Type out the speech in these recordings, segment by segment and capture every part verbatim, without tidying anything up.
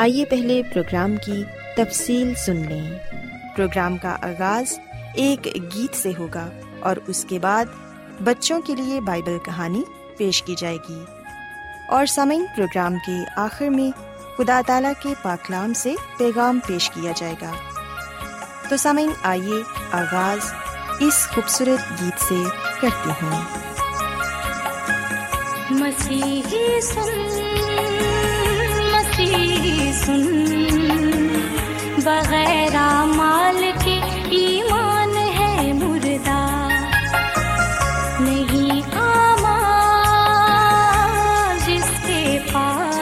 آئیے پہلے پروگرام کی تفصیل سن لیں۔ پروگرام کا آغاز ایک گیت سے ہوگا اور اس کے بعد بچوں کے لیے بائبل کہانی پیش کی جائے گی، اور سامعین پروگرام کے آخر میں خدا تعالیٰ کے پاک کلام سے پیغام پیش کیا جائے گا۔ تو سامعین، آئیے آغاز اس خوبصورت گیت سے کرتے ہیں۔ مسیحی سن سن بغیر مال کے ایمان ہے مردہ، نہیں آمان جس کے پاس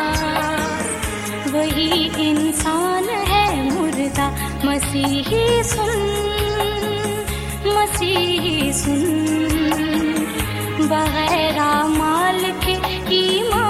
وہی انسان ہے مردہ۔ مسیحی سن، مسیحی سن بغیر مال کے ایمان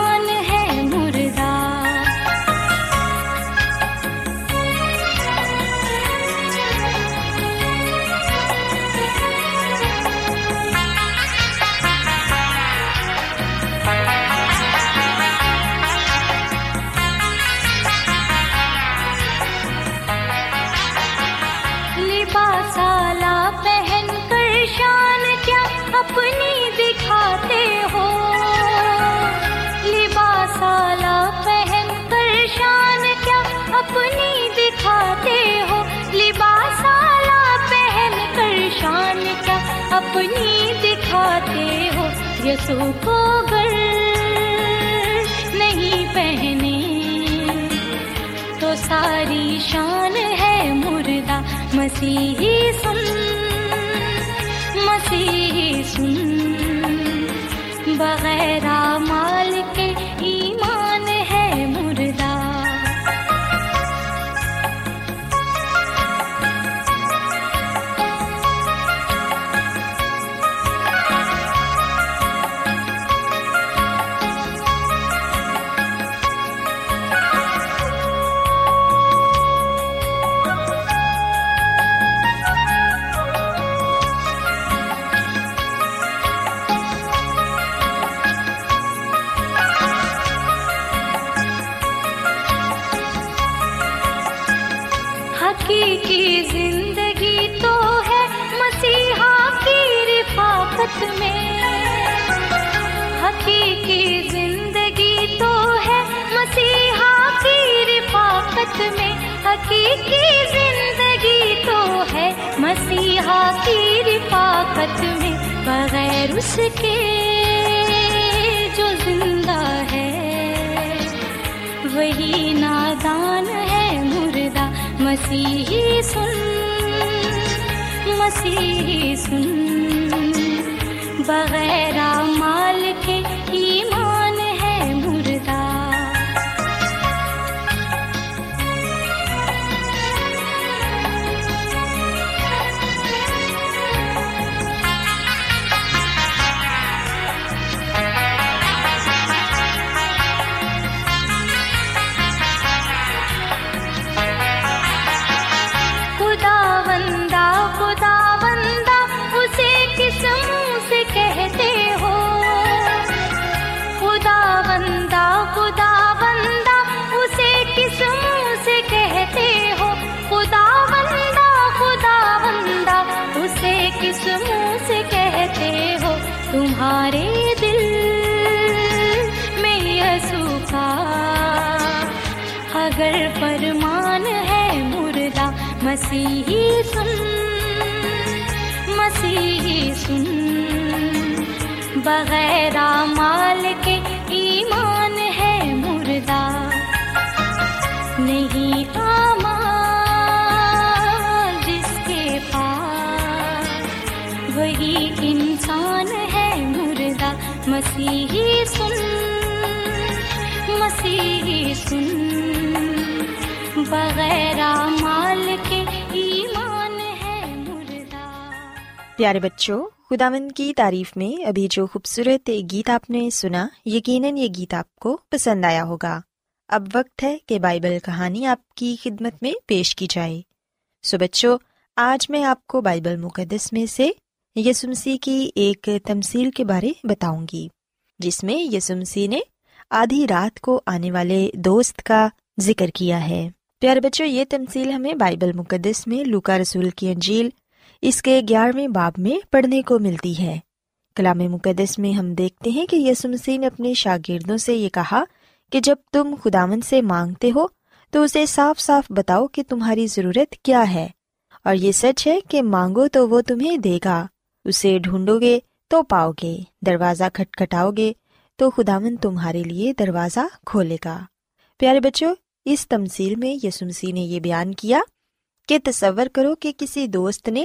اپنی دکھاتے ہو، یسوع کو گر نہیں پہنے تو ساری شان ہے مردہ۔ مسیحی سن، مسیحی سن بغیر مال کے ایمان ہے مردہ۔ حقیقی زندگی تو ہے مسیحا کی رفاقت میں، حقیقی زندگی تو ہے مسیحا کی رفاقت میں، حقیقی زندگی تو ہے مسیحا کی رفاقت میں، بغیر اس کے جو زندہ ہے وہی نادان ہے مردہ۔ مسیحی سن، مسیحی سن بغیر مال کے ایمان ہے مردہ۔ تمہارے دل میں یسوع کا اگر فرمان ہے مردہ۔ مسیحی سن مسیحی سن بغیر اعمال کے ایمان ہے مردہ نہیں اعمال جس کے پاس وہی انسان ہے مردہ مسیحی سن مسیحی سن بغیر اعمال کے ایمان ہے مردہ. پیارے بچوں، خداوند کی تعریف میں ابھی جو خوبصورت گیت آپ نے سنا، یقیناً یہ گیت آپ کو پسند آیا ہوگا. اب وقت ہے کہ بائبل کہانی آپ کی خدمت میں پیش کی جائے. سو بچوں، آج میں آپ کو بائبل مقدس میں سے یسوع مسیح کی ایک تمثیل کے بارے بتاؤں گی، جس میں یسوع مسیح نے آدھی رات کو آنے والے دوست کا ذکر کیا ہے. پیارے بچوں، یہ تمثیل ہمیں بائبل مقدس میں لوکا رسول کی انجیل اس کے گیارہویں باب میں پڑھنے کو ملتی ہے. کلام مقدس میں ہم دیکھتے ہیں کہ یسوع مسیح نے اپنے شاگردوں سے یہ کہا کہ جب تم خداوند سے مانگتے ہو تو اسے صاف صاف بتاؤ کہ تمہاری ضرورت کیا ہے، اور یہ سچ ہے کہ مانگو تو وہ تمہیں دے گا، اسے ڈھونڈو گے تو پاؤ گے، دروازہ کھٹکھٹاؤ گے تو خداوند تمہارے لیے دروازہ کھولے گا. پیارے بچوں، اس تمثیل میں یسوع مسیح نے یہ بیان کیا کہ تصور کرو کہ کسی دوست نے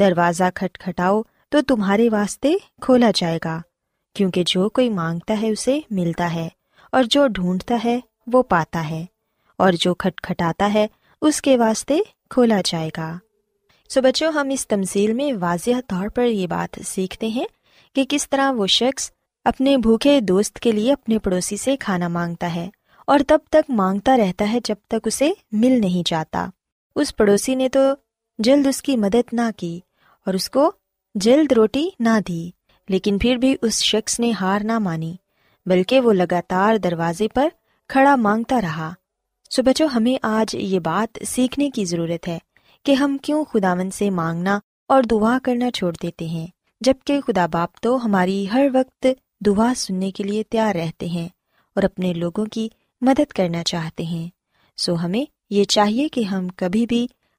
دروازہ کھٹکھٹاؤ تو تمہارے واسطے کھولا جائے گا، کیونکہ جو کوئی مانگتا ہے اسے ملتا ہے، اور جو ڈھونڈتا ہے وہ پاتا ہے، اور جو کھٹکھٹاتا ہے اس کے واسطے کھولا جائے گا. سو so بچوں، ہم اس تمثیل میں واضح طور پر یہ بات سیکھتے ہیں کہ کس طرح وہ شخص اپنے بھوکے دوست کے لیے اپنے پڑوسی سے کھانا مانگتا ہے اور تب تک مانگتا رہتا ہے جب تک اسے مل نہیں جاتا. اس پڑوسی نے تو جلد اس کی مدد نہ کی اور اس کو جلد روٹی نہ دی، لیکن پھر بھی اس شخص نے ہار نہ مانی، بلکہ وہ لگاتار دروازے پر کھڑا مانگتا رہا. سو بچوں، ہمیں آج یہ بات سیکھنے کی ضرورت ہے کہ ہم کیوں خداوند سے مانگنا اور دعا کرنا چھوڑ دیتے ہیں، جبکہ خدا باپ تو ہماری ہر وقت دعا سننے کے لیے تیار رہتے ہیں اور اپنے لوگوں کی مدد کرنا چاہتے ہیں. سو ہمیں یہ چاہیے کہ ہم کبھی بھی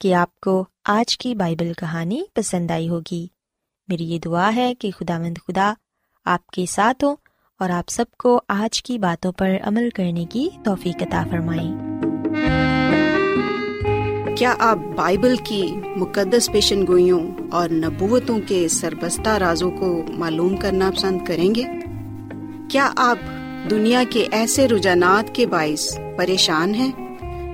کہ آپ کو آج کی بائبل کہانی پسند آئی ہوگی. میری یہ دعا ہے کہ خداوند خدا آپ کے ساتھ ہوں اور آپ سب کو آج کی باتوں پر عمل کرنے کی توفیق عطا فرمائیں۔ کیا آپ بائبل کی مقدس پیشن گوئیوں اور نبوتوں کے سربستہ رازوں کو معلوم کرنا پسند کریں گے؟ کیا آپ دنیا کے ایسے رجحانات کے باعث پریشان ہیں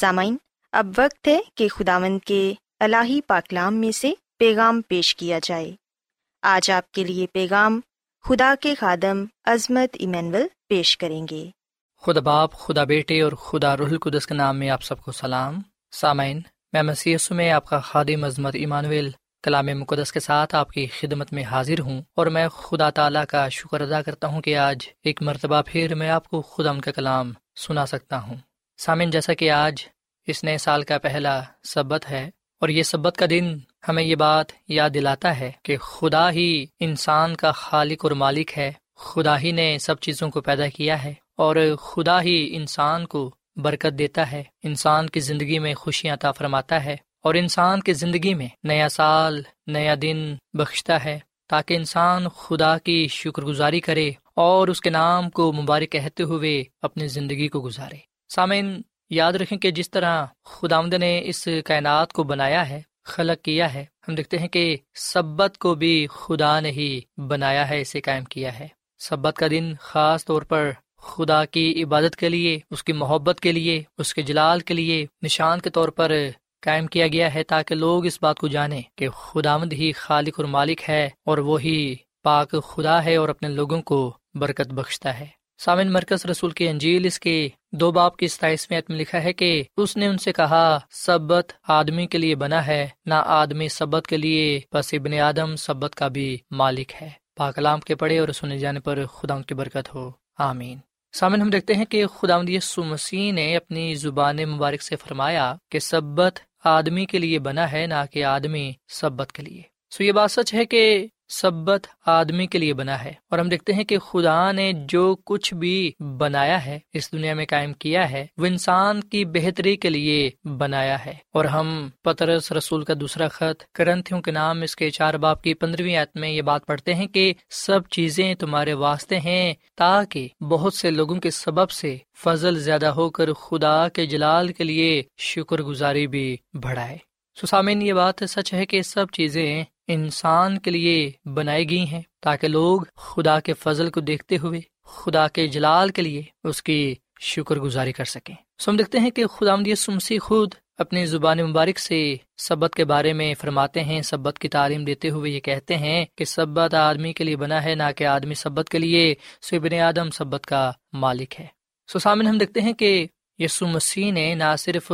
سامعین، اب وقت ہے کہ خداوند کے الہی پاکلام میں سے پیغام پیش کیا جائے۔ آج آپ کے لیے پیغام خدا کے خادم عظمت ایمینول پیش کریں گے۔ خدا باپ، خدا بیٹے اور خدا روح القدس کے نام میں آپ سب کو سلام۔ سامعین، میں مسیح یسوع میں آپ کا خادم عظمت ایمانویل کلام مقدس کے ساتھ آپ کی خدمت میں حاضر ہوں، اور میں خدا تعالیٰ کا شکر ادا کرتا ہوں کہ آج ایک مرتبہ پھر میں آپ کو خدا ان کا کلام سنا سکتا ہوں۔ سامعین، جیسا کہ آج اس نئے سال کا پہلا سبت ہے، اور یہ سبت کا دن ہمیں یہ بات یاد دلاتا ہے کہ خدا ہی انسان کا خالق اور مالک ہے، خدا ہی نے سب چیزوں کو پیدا کیا ہے، اور خدا ہی انسان کو برکت دیتا ہے، انسان کی زندگی میں خوشیاں عطا فرماتا ہے، اور انسان کی زندگی میں نیا سال، نیا دن بخشتا ہے تاکہ انسان خدا کی شکر گزاری کرے اور اس کے نام کو مبارک کہتے ہوئے اپنی زندگی کو گزارے۔ سامعین، یاد رکھیں کہ جس طرح خداوند نے اس کائنات کو بنایا ہے، خلق کیا ہے، ہم دیکھتے ہیں کہ سبت کو بھی خدا نے ہی بنایا ہے، اسے قائم کیا ہے۔ سبت کا دن خاص طور پر خدا کی عبادت کے لیے، اس کی محبت کے لیے، اس کے جلال کے لیے نشان کے طور پر قائم کیا گیا ہے، تاکہ لوگ اس بات کو جانیں کہ خداوند ہی خالق اور مالک ہے، اور وہی پاک خدا ہے اور اپنے لوگوں کو برکت بخشتا ہے۔ سامعین، مرکز رسول کی انجیل اس کے دو باب کی ستائیسویں آیت میں لکھا ہے کہ اس نے ان سے کہا، سبت آدمی کے لیے بنا ہے، نہ آدمی سبت کے لیے، پس ابن آدم سبت کا بھی مالک ہے۔ پاک کلام کے پڑھے اور سنے جانے پر خداوند کی برکت ہو، آمین۔ سامعین، ہم دیکھتے ہیں کہ خداوند یسوع مسیح نے اپنی زبان مبارک سے فرمایا کہ سبت آدمی کے لیے بنا ہے، نہ کہ آدمی سبت کے لیے۔ سو یہ بات سچ ہے کہ سبت آدمی کے لیے بنا ہے، اور ہم دیکھتے ہیں کہ خدا نے جو کچھ بھی بنایا ہے، اس دنیا میں قائم کیا ہے، وہ انسان کی بہتری کے لیے بنایا ہے۔ اور ہم پترس رسول کا دوسرا خط کرنتھیوں کے نام اس کے چار باب کی پندرہویں آیت میں یہ بات پڑھتے ہیں کہ سب چیزیں تمہارے واسطے ہیں، تاکہ بہت سے لوگوں کے سبب سے فضل زیادہ ہو کر خدا کے جلال کے لیے شکر گزاری بھی بڑھائے۔ سو سامعین، یہ بات سچ ہے کہ سب چیزیں انسان کے لیے بنائی گئی ہیں تاکہ لوگ خدا کے فضل کو دیکھتے ہوئے خدا کے جلال کے لیے اس کی شکر گزاری کر سکیں۔ سو ہم دیکھتے ہیں کہ خداوند یسوع مسیح خود اپنی زبان مبارک سے سبت کے بارے میں فرماتے ہیں، سبت کی تعلیم دیتے ہوئے یہ کہتے ہیں کہ سبت آدمی کے لیے بنا ہے، نہ کہ آدمی سبت کے لیے، سو ابن آدم سبت کا مالک ہے۔ سو سامنے ہم دیکھتے ہیں کہ یسوع مسیح نے نہ صرف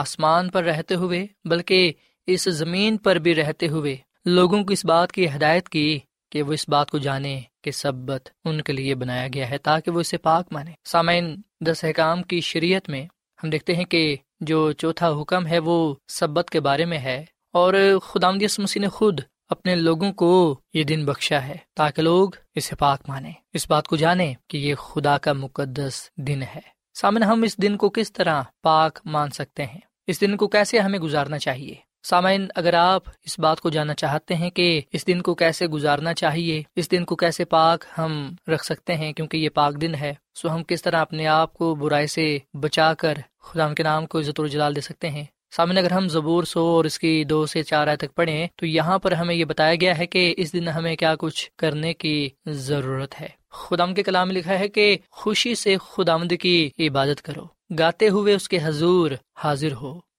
آسمان پر رہتے ہوئے بلکہ اس زمین پر بھی رہتے ہوئے لوگوں کو اس بات کی ہدایت کی کہ وہ اس بات کو جانے کہ سبت ان کے لیے بنایا گیا ہے، تاکہ وہ اسے پاک مانے۔ سامعین، دس احکام کی شریعت میں ہم دیکھتے ہیں کہ جو چوتھا حکم ہے وہ سبت کے بارے میں ہے، اور خداوند یسوع مسیح نے خود اپنے لوگوں کو یہ دن بخشا ہے تاکہ لوگ اسے پاک مانیں، اس بات کو جانیں کہ یہ خدا کا مقدس دن ہے۔ سامن، ہم اس دن کو کس طرح پاک مان سکتے ہیں؟ اس دن کو کیسے ہمیں گزارنا چاہیے؟ سامعین، اگر آپ اس بات کو جاننا چاہتے ہیں کہ اس دن کو کیسے گزارنا چاہیے، اس دن کو کیسے پاک ہم رکھ سکتے ہیں کیونکہ یہ پاک دن ہے، سو ہم کس طرح اپنے آپ کو برائی سے بچا کر خدا کے نام کو عزت و جلال دے سکتے ہیں۔ سامعین، اگر ہم زبور سو اور اس کی دو سے چار آیت تک پڑھیں تو یہاں پر ہمیں یہ بتایا گیا ہے کہ اس دن ہمیں کیا کچھ کرنے کی ضرورت ہے۔ خداوند کے کلام میں لکھا ہے کہ خوشی سے خداوند کی عبادت کرو، گاتے ہوئے اس کے حضور حاضر ہو،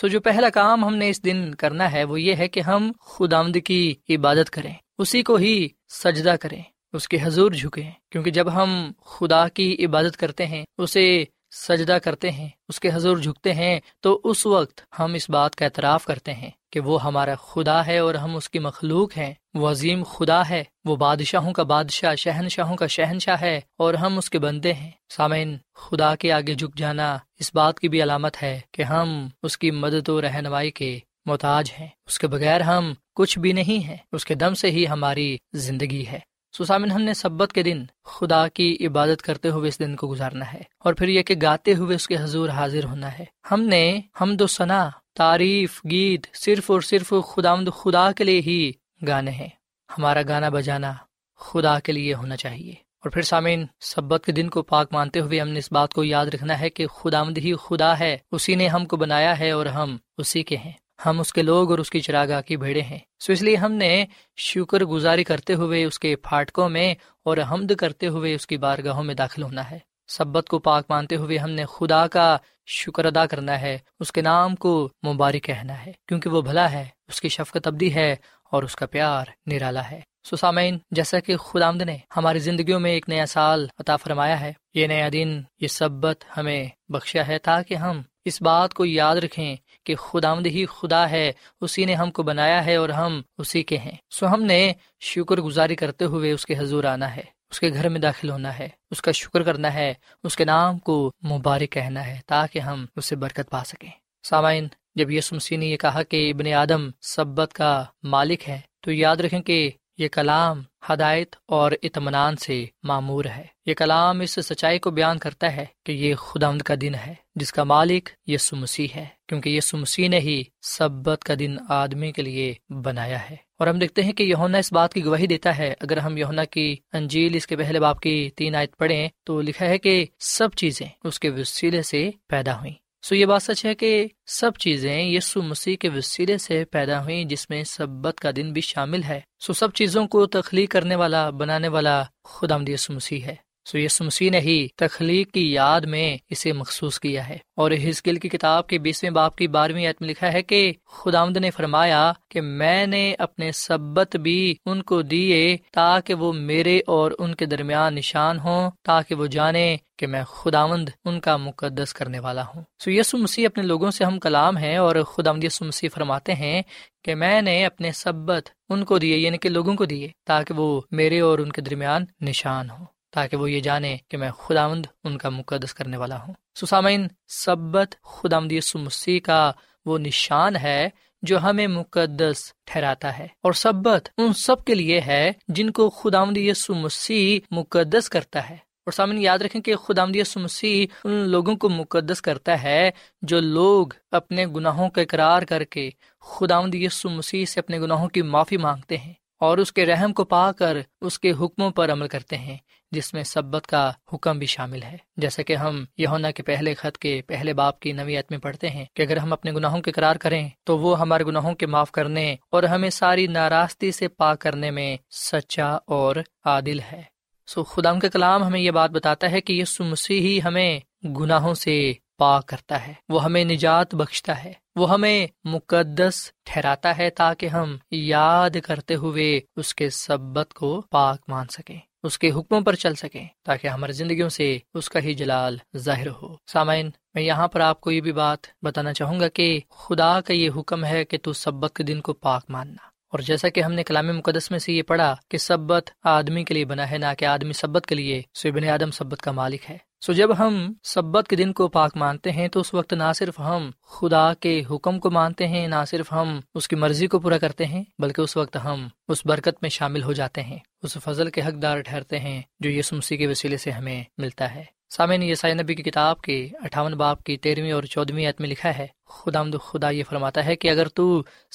سو so, جو پہلا کام ہم نے اس دن کرنا ہے وہ یہ ہے کہ ہم خداوند کی عبادت کریں، اسی کو ہی سجدہ کریں، اس کے حضور جھکیں، کیونکہ جب ہم خدا کی عبادت کرتے ہیں، اسے سجدہ کرتے ہیں، اس کے حضور جھکتے ہیں، تو اس وقت ہم اس بات کا اعتراف کرتے ہیں کہ وہ ہمارا خدا ہے اور ہم اس کی مخلوق ہیں۔ وہ عظیم خدا ہے، وہ بادشاہوں کا بادشاہ، شہنشاہوں کا شہنشاہ ہے اور ہم اس کے بندے ہیں۔ سامعین، خدا کے آگے جھک جانا اس بات کی بھی علامت ہے کہ ہم اس کی مدد و رہنمائی کے محتاج ہیں، اس کے بغیر ہم کچھ بھی نہیں ہیں، اس کے دم سے ہی ہماری زندگی ہے۔ سو سامن، ہم نے سبت کے دن خدا کی عبادت کرتے ہوئے اس دن کو گزارنا ہے، اور پھر یہ کہ گاتے ہوئے اس کے حضور حاضر ہونا ہے۔ ہم نے حمد و ثنا، تعریف، گیت صرف اور صرف خداوند خدا کے لیے ہی گانے ہیں، ہمارا گانا بجانا خدا کے لیے ہونا چاہیے۔ اور پھر سامعین، سبت کے دن کو پاک مانتے ہوئے ہم نے اس بات کو یاد رکھنا ہے کہ خداوند ہی خدا ہے، اسی نے ہم کو بنایا ہے اور ہم اسی کے ہیں، ہم اس کے لوگ اور اس کی چراگاہ کی بھیڑیں ہیں۔ سو اس لیے ہم نے شکر گزاری کرتے ہوئے اس کے پھاٹکوں میں اور حمد کرتے ہوئے اس کی بارگاہوں میں داخل ہونا ہے۔ سبت کو پاک مانتے ہوئے ہم نے خدا کا شکر ادا کرنا ہے، اس کے نام کو مبارک کہنا ہے، کیونکہ وہ بھلا ہے، اس کی شفقت ابدی ہے اور اس کا پیار نرالا ہے۔ سو سامعین، جیسا کہ خداوند نے ہماری زندگیوں میں ایک نیا سال عطا فرمایا ہے، یہ نیا دن، یہ سبت ہمیں بخشا ہے تاکہ ہم اس بات کو یاد رکھیں کہ خداوند ہی خدا ہے، اسی نے ہم کو بنایا ہے اور ہم اسی کے ہیں۔ سو ہم نے شکر گزاری کرتے ہوئے اس کے حضور آنا ہے، اس کے گھر میں داخل ہونا ہے، اس کا شکر کرنا ہے، اس کے نام کو مبارک کہنا ہے تاکہ ہم اس سے برکت پا سکیں۔ سامعین، جب یسوع مسیح نے یہ کہا کہ ابن آدم سبت کا مالک ہے، تو یاد رکھیں کہ یہ کلام ہدایت اور اطمینان سے معمور ہے۔ یہ کلام اس سچائی کو بیان کرتا ہے کہ یہ خداوند کا دن ہے جس کا مالک یسوع مسیح ہے، کیونکہ یسوع مسیح نے ہی سبت کا دن آدمی کے لیے بنایا ہے۔ اور ہم دیکھتے ہیں کہ یوحنا اس بات کی گواہی دیتا ہے، اگر ہم یوحنا کی انجیل اس کے پہلے باب کی تین آیت پڑھیں تو لکھا ہے کہ سب چیزیں اس کے وسیلے سے پیدا ہوئیں۔ سو یہ بات سچ ہے کہ سب چیزیں یسوع مسیح کے وسیلے سے پیدا ہوئیں، جس میں سبت کا دن بھی شامل ہے۔ سو سب چیزوں کو تخلیق کرنے والا، بنانے والا خداوند یسوع مسیح ہے۔ سو یسوع مسیح نے ہی تخلیق کی یاد میں اسے مخصوص کیا ہے، اور ہزکیل کی کتاب کے بیسویں باب کی بارہویں آیت میں لکھا ہے کہ خداوند نے فرمایا کہ میں نے اپنے سبت بھی ان کو دیے تاکہ وہ میرے اور ان کے درمیان نشان ہوں، تاکہ وہ جانیں کہ میں خداوند ان کا مقدس کرنے والا ہوں۔ سو یسوع مسیح اپنے لوگوں سے ہم کلام ہیں، اور خداوند یسوع مسیح فرماتے ہیں کہ میں نے اپنے سبت ان کو دیے، یعنی کہ لوگوں کو دیے، تاکہ وہ میرے اور ان کے درمیان نشان ہوں، تاکہ وہ یہ جانے کہ میں خداوند ان کا مقدس کرنے والا ہوں۔ سو سامعین، سبت خداوند یسوع مسیح کا وہ نشان ہے جو ہمیں مقدس ٹھہراتا ہے، اور سبت ان سب کے لیے ہے جن کو خداوند یسوع مسیح مقدس کرتا ہے۔ اور سامعین، یاد رکھیں کہ خداوند یسوع مسیح ان لوگوں کو مقدس کرتا ہے جو لوگ اپنے گناہوں کا اقرار کر کے خداوند یسوع مسیح سے اپنے گناہوں کی معافی مانگتے ہیں اور اس کے رحم کو پا کر اس کے حکموں پر عمل کرتے ہیں، جس میں سبت کا حکم بھی شامل ہے، جیسا کہ ہم یوحنا کے پہلے خط کے پہلے باب کی نویں آیت میں پڑھتے ہیں کہ اگر ہم اپنے گناہوں کے اقرار کریں تو وہ ہمارے گناہوں کے معاف کرنے اور ہمیں ساری ناراستی سے پاک کرنے میں سچا اور عادل ہے۔ سو خدا کا کلام ہمیں یہ بات بتاتا ہے کہ یسوع مسیح ہی ہمیں گناہوں سے پاک کرتا ہے، وہ ہمیں نجات بخشتا ہے، وہ ہمیں مقدس ٹھہراتا ہے تاکہ ہم یاد کرتے ہوئے اس کے سبت کو پاک مان سکیں، اس کے حکموں پر چل سکیں تاکہ ہماری زندگیوں سے اس کا ہی جلال ظاہر ہو۔ سامعین، میں یہاں پر آپ کو یہ بھی بات بتانا چاہوں گا کہ خدا کا یہ حکم ہے کہ تو سبت کے دن کو پاک ماننا، اور جیسا کہ ہم نے کلام مقدس میں سے یہ پڑھا کہ سبت آدمی کے لیے بنا ہے، نہ کہ آدمی سبت کے لیے، سو ابن آدم سبت کا مالک ہے۔ سو so, جب ہم سبت کے دن کو پاک مانتے ہیں تو اس وقت نہ صرف ہم خدا کے حکم کو مانتے ہیں، نہ صرف ہم اس کی مرضی کو پورا کرتے ہیں، بلکہ اس وقت ہم اس برکت میں شامل ہو جاتے ہیں، اس فضل کے حقدار ٹھہرتے ہیں جو یسوع مسیح کے وسیلے سے ہمیں ملتا ہے۔ سامعین، یسائی نبی کی کتاب کے اٹھاون باب کی تیرہویں اور چودہویں آیت میں لکھا ہے، خداوند خدا یہ فرماتا ہے کہ اگر تو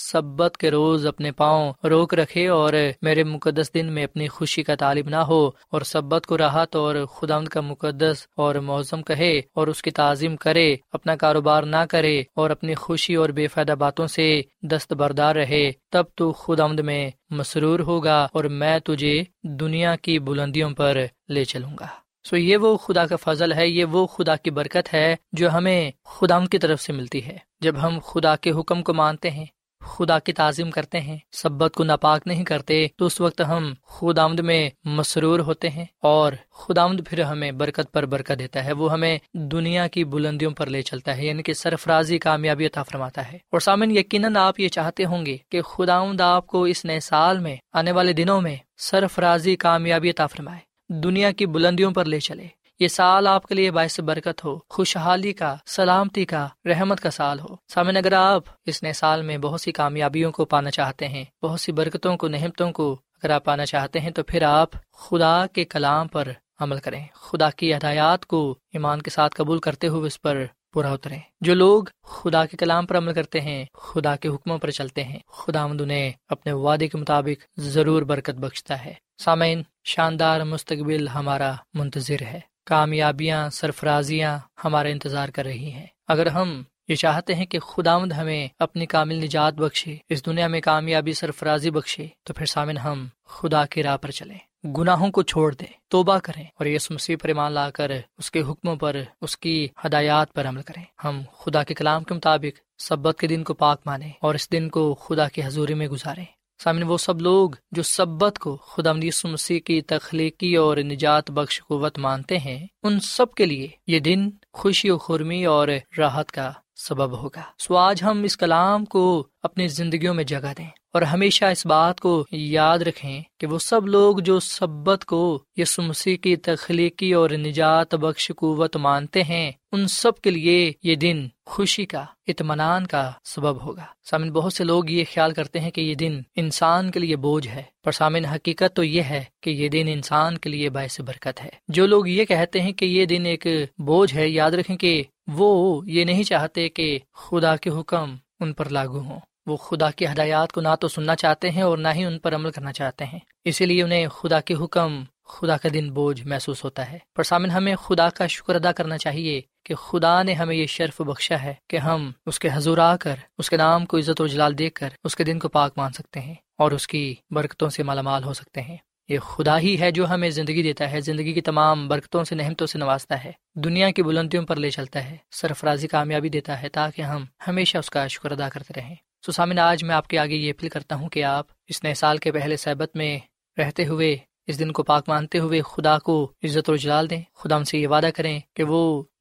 سبت کے روز اپنے پاؤں روک رکھے اور میرے مقدس دن میں اپنی خوشی کا طالب نہ ہو اور سبت کو راحت اور خداوند کا مقدس اور معظم کہے اور اس کی تعظیم کرے، اپنا کاروبار نہ کرے اور اپنی خوشی اور بے فائدہ باتوں سے دستبردار رہے، تب تو خداوند میں مسرور ہوگا اور میں تجھے دنیا کی بلندیوں پر لے چلوں گا۔ سو so, یہ وہ خدا کا فضل ہے، یہ وہ خدا کی برکت ہے جو ہمیں خدا کی طرف سے ملتی ہے جب ہم خدا کے حکم کو مانتے ہیں، خدا کی تعظیم کرتے ہیں، سبت کو ناپاک نہیں کرتے، تو اس وقت ہم خداوند میں مسرور ہوتے ہیں اور خداوند پھر ہمیں برکت پر برکت دیتا ہے، وہ ہمیں دنیا کی بلندیوں پر لے چلتا ہے، یعنی کہ سرفرازی کامیابی عطا فرماتا ہے۔ اور سامن، یقیناً آپ یہ چاہتے ہوں گے کہ خداوند آپ کو اس نئے سال میں، آنے والے دنوں میں سرفرازی کامیابی عطا فرمائے، دنیا کی بلندیوں پر لے چلے، یہ سال آپ کے لیے باعث برکت ہو، خوشحالی کا، سلامتی کا، رحمت کا سال ہو۔ سامعین، اگر آپ اس نئے سال میں بہت سی کامیابیوں کو پانا چاہتے ہیں، بہت سی برکتوں کو، نعمتوں کو اگر آپ پانا چاہتے ہیں، تو پھر آپ خدا کے کلام پر عمل کریں، خدا کی ہدایات کو ایمان کے ساتھ قبول کرتے ہوئے اس پر پورا اتریں۔ جو لوگ خدا کے کلام پر عمل کرتے ہیں، خدا کے حکموں پر چلتے ہیں، خداوند انہیں اپنے وعدے کے مطابق ضرور برکت بخشتا ہے۔ سامعین، شاندار مستقبل ہمارا منتظر ہے، کامیابیاں، سرفرازیاں ہمارا انتظار کر رہی ہیں۔ اگر ہم یہ چاہتے ہیں کہ خداوند ہمیں اپنی کامل نجات بخشے، اس دنیا میں کامیابی، سرفرازی بخشے، تو پھر سامعین، ہم خدا کی راہ پر چلیں، گناہوں کو چھوڑ دیں، توبہ کریں اور یسوع مسیح پر ایمان لا کر اس کے حکموں پر، اس کی ہدایات پر عمل کریں۔ ہم خدا کے کلام کے مطابق سبت کے دن کو پاک مانیں اور اس دن کو خدا کی حضوری میں گزاریں۔ سامعین، وہ سب لوگ جو سبت کو خداوند یسوع مسیح کی تخلیقی اور نجات بخش قوت مانتے ہیں، ان سب کے لیے یہ دن خوشی و خرمی اور راحت کا سبب ہوگا۔ سو آج ہم اس کلام کو اپنی زندگیوں میں جگہ دیں اور ہمیشہ اس بات کو یاد رکھیں کہ وہ سب لوگ جو سبت کو یسوع مسیح کی تخلیقی اور نجات بخش قوت مانتے ہیں، ان سب کے لیے یہ دن خوشی کا، اطمینان کا سبب ہوگا۔ سامعین، بہت سے لوگ یہ خیال کرتے ہیں کہ یہ دن انسان کے لیے بوجھ ہے، پر سامعین، حقیقت تو یہ ہے کہ یہ دن انسان کے لیے باعث برکت ہے۔ جو لوگ یہ کہتے ہیں کہ یہ دن ایک بوجھ ہے، یاد رکھیں کہ وہ یہ نہیں چاہتے کہ خدا کے حکم ان پر لاگو ہوں، وہ خدا کی ہدایات کو نہ تو سننا چاہتے ہیں اور نہ ہی ان پر عمل کرنا چاہتے ہیں، اسی لیے انہیں خدا کے حکم، خدا کا دن بوجھ محسوس ہوتا ہے۔ پر سامن، ہمیں خدا کا شکر ادا کرنا چاہیے کہ خدا نے ہمیں یہ شرف بخشا ہے کہ ہم اس کے حضور آ کر، اس کے نام کو عزت و جلال دے کر اس کے دن کو پاک مان سکتے ہیں اور اس کی برکتوں سے مالا مال ہو سکتے ہیں۔ یہ خدا ہی ہے جو ہمیں زندگی دیتا ہے، زندگی کی تمام برکتوں سے، نعمتوں سے نوازتا ہے، دنیا کی بلندیوں پر لے چلتا ہے، سرفرازی کامیابی دیتا ہے، تاکہ ہم ہمیشہ اس کا شکر ادا کرتے رہیں۔ سو سامعین، آج میں آپ کے آگے یہ اپیل کرتا ہوں کہ آپ اس نئے سال کے پہلے سبت میں رہتے ہوئے، اس دن کو پاک مانتے ہوئے، خدا کو عزت و جلال دیں، خدا ان سے یہ وعدہ کریں کہ وہ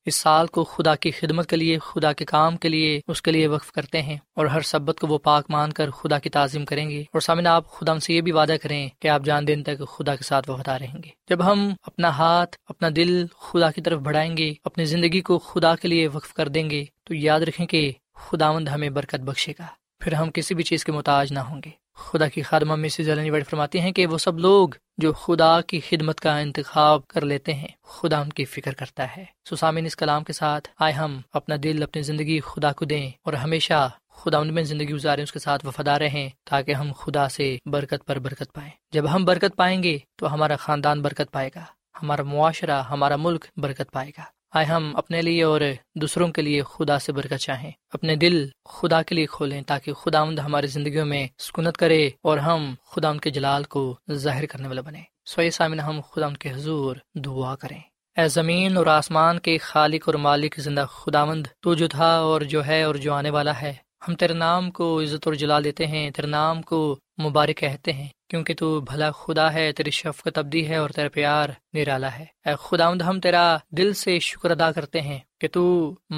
اس سال کو خدا کی خدمت کے لیے، خدا کے کام کے لیے، اس کے لیے وقف کرتے ہیں اور ہر سبت کو وہ پاک مان کر خدا کی تعظیم کریں گے۔ اور سامعین، آپ خدا سے یہ بھی وعدہ کریں کہ آپ جان دین تک خدا کے ساتھ وفادار رہیں گے۔ جب ہم اپنا ہاتھ، اپنا دل خدا کی طرف بڑھائیں گے، اپنی زندگی کو خدا کے لیے وقف کر دیں گے، تو یاد رکھیں کہ خداوند ہمیں برکت بخشے گا، پھر ہم کسی بھی چیز کے محتاج نہ ہوں گے۔ خدا کی خادمہ مسز ایلن وائٹ فرماتی ہیں کہ وہ سب لوگ جو خدا کی خدمت کا انتخاب کر لیتے ہیں، خدا ان کی فکر کرتا ہے۔ سو سامعین، اس کلام کے ساتھ آئے ہم اپنا دل، اپنی زندگی خدا کو دیں اور ہمیشہ خدا ان میں زندگی گزاریں، اس کے ساتھ وفادار رہیں، تاکہ ہم خدا سے برکت پر برکت پائیں۔ جب ہم برکت پائیں گے تو ہمارا خاندان برکت پائے گا، ہمارا معاشرہ، ہمارا ملک برکت پائے گا۔ آئے ہم اپنے لیے اور دوسروں کے لیے خدا سے برکت چاہیں، اپنے دل خدا کے لیے کھولیں تاکہ خداوند ہماری زندگیوں میں سکونت کرے اور ہم خداوند کے جلال کو ظاہر کرنے والا بنیں۔ سوئے سامن، ہم خداوند کے حضور دعا کریں۔ اے زمین اور آسمان کے خالق اور مالک زندہ خداوند، تو جو تھا اور جو ہے اور جو آنے والا ہے، ہم تیرے نام کو عزت اور جلال دیتے ہیں، تیرے نام کو مبارک کہتے ہیں، کیونکہ تو بھلا خدا ہے، تیری شفقت ابدی ہے اور تیرا پیار نرالا ہے۔ اے خداوند، ہم تیرا دل سے شکر ادا کرتے ہیں کہ تو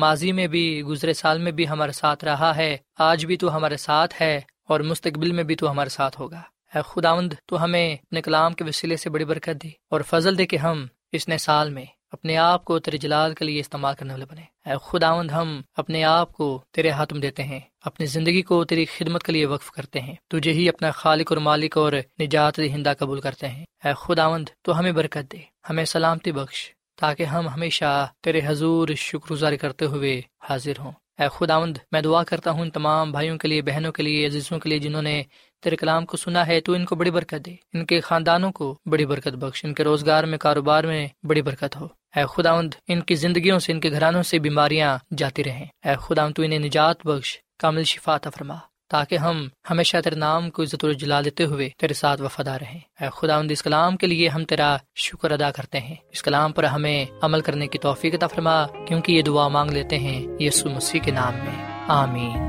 ماضی میں بھی، گزرے سال میں بھی ہمارے ساتھ رہا ہے، آج بھی تو ہمارے ساتھ ہے اور مستقبل میں بھی تو ہمارے ساتھ ہوگا۔ اے خداوند، تو ہمیں اپنے کلام کے وسیلے سے بڑی برکت دی اور فضل دے کہ ہم اس نئے سال میں اپنے آپ کو تیرے جلال کے لیے استعمال کرنے والے بنے۔ اے خداوند، ہم اپنے آپ کو تیرے ہاتھ میں دیتے ہیں، اپنی زندگی کو تیری خدمت کے لیے وقف کرتے ہیں، تجھے ہی اپنا خالق اور مالک اور نجات دہندہ قبول کرتے ہیں۔ اے خداوند، تو ہمیں برکت دے، ہمیں سلامتی بخش، تاکہ ہم ہمیشہ تیرے حضور شکر گزار کرتے ہوئے حاضر ہوں۔ اے خداوند، میں دعا کرتا ہوں ان تمام بھائیوں کے لیے، بہنوں کے لیے، عزیزوں کے لیے جنہوں نے تیرے کلام کو سنا ہے، تو ان کو بڑی برکت دے، ان کے خاندانوں کو بڑی برکت بخش، ان کے روزگار میں، کاروبار میں بڑی برکت ہو۔ اے خداوند، ان کی زندگیوں سے، ان کے گھرانوں سے بیماریاں جاتی رہیں۔ اے خداوند، تو انہیں نجات بخش، کامل شفا عطا فرما، تاکہ ہم ہمیشہ تیرے نام کو عزت و جلال دیتے ہوئے تیرے ساتھ وفادار رہیں۔ اے خداوند، اس کلام کے لیے ہم تیرا شکر ادا کرتے ہیں، اس کلام پر ہمیں عمل کرنے کی توفیق عطا فرما، کیونکہ یہ دعا مانگ لیتے ہیں یسوع مسیح کے نام میں، آمین۔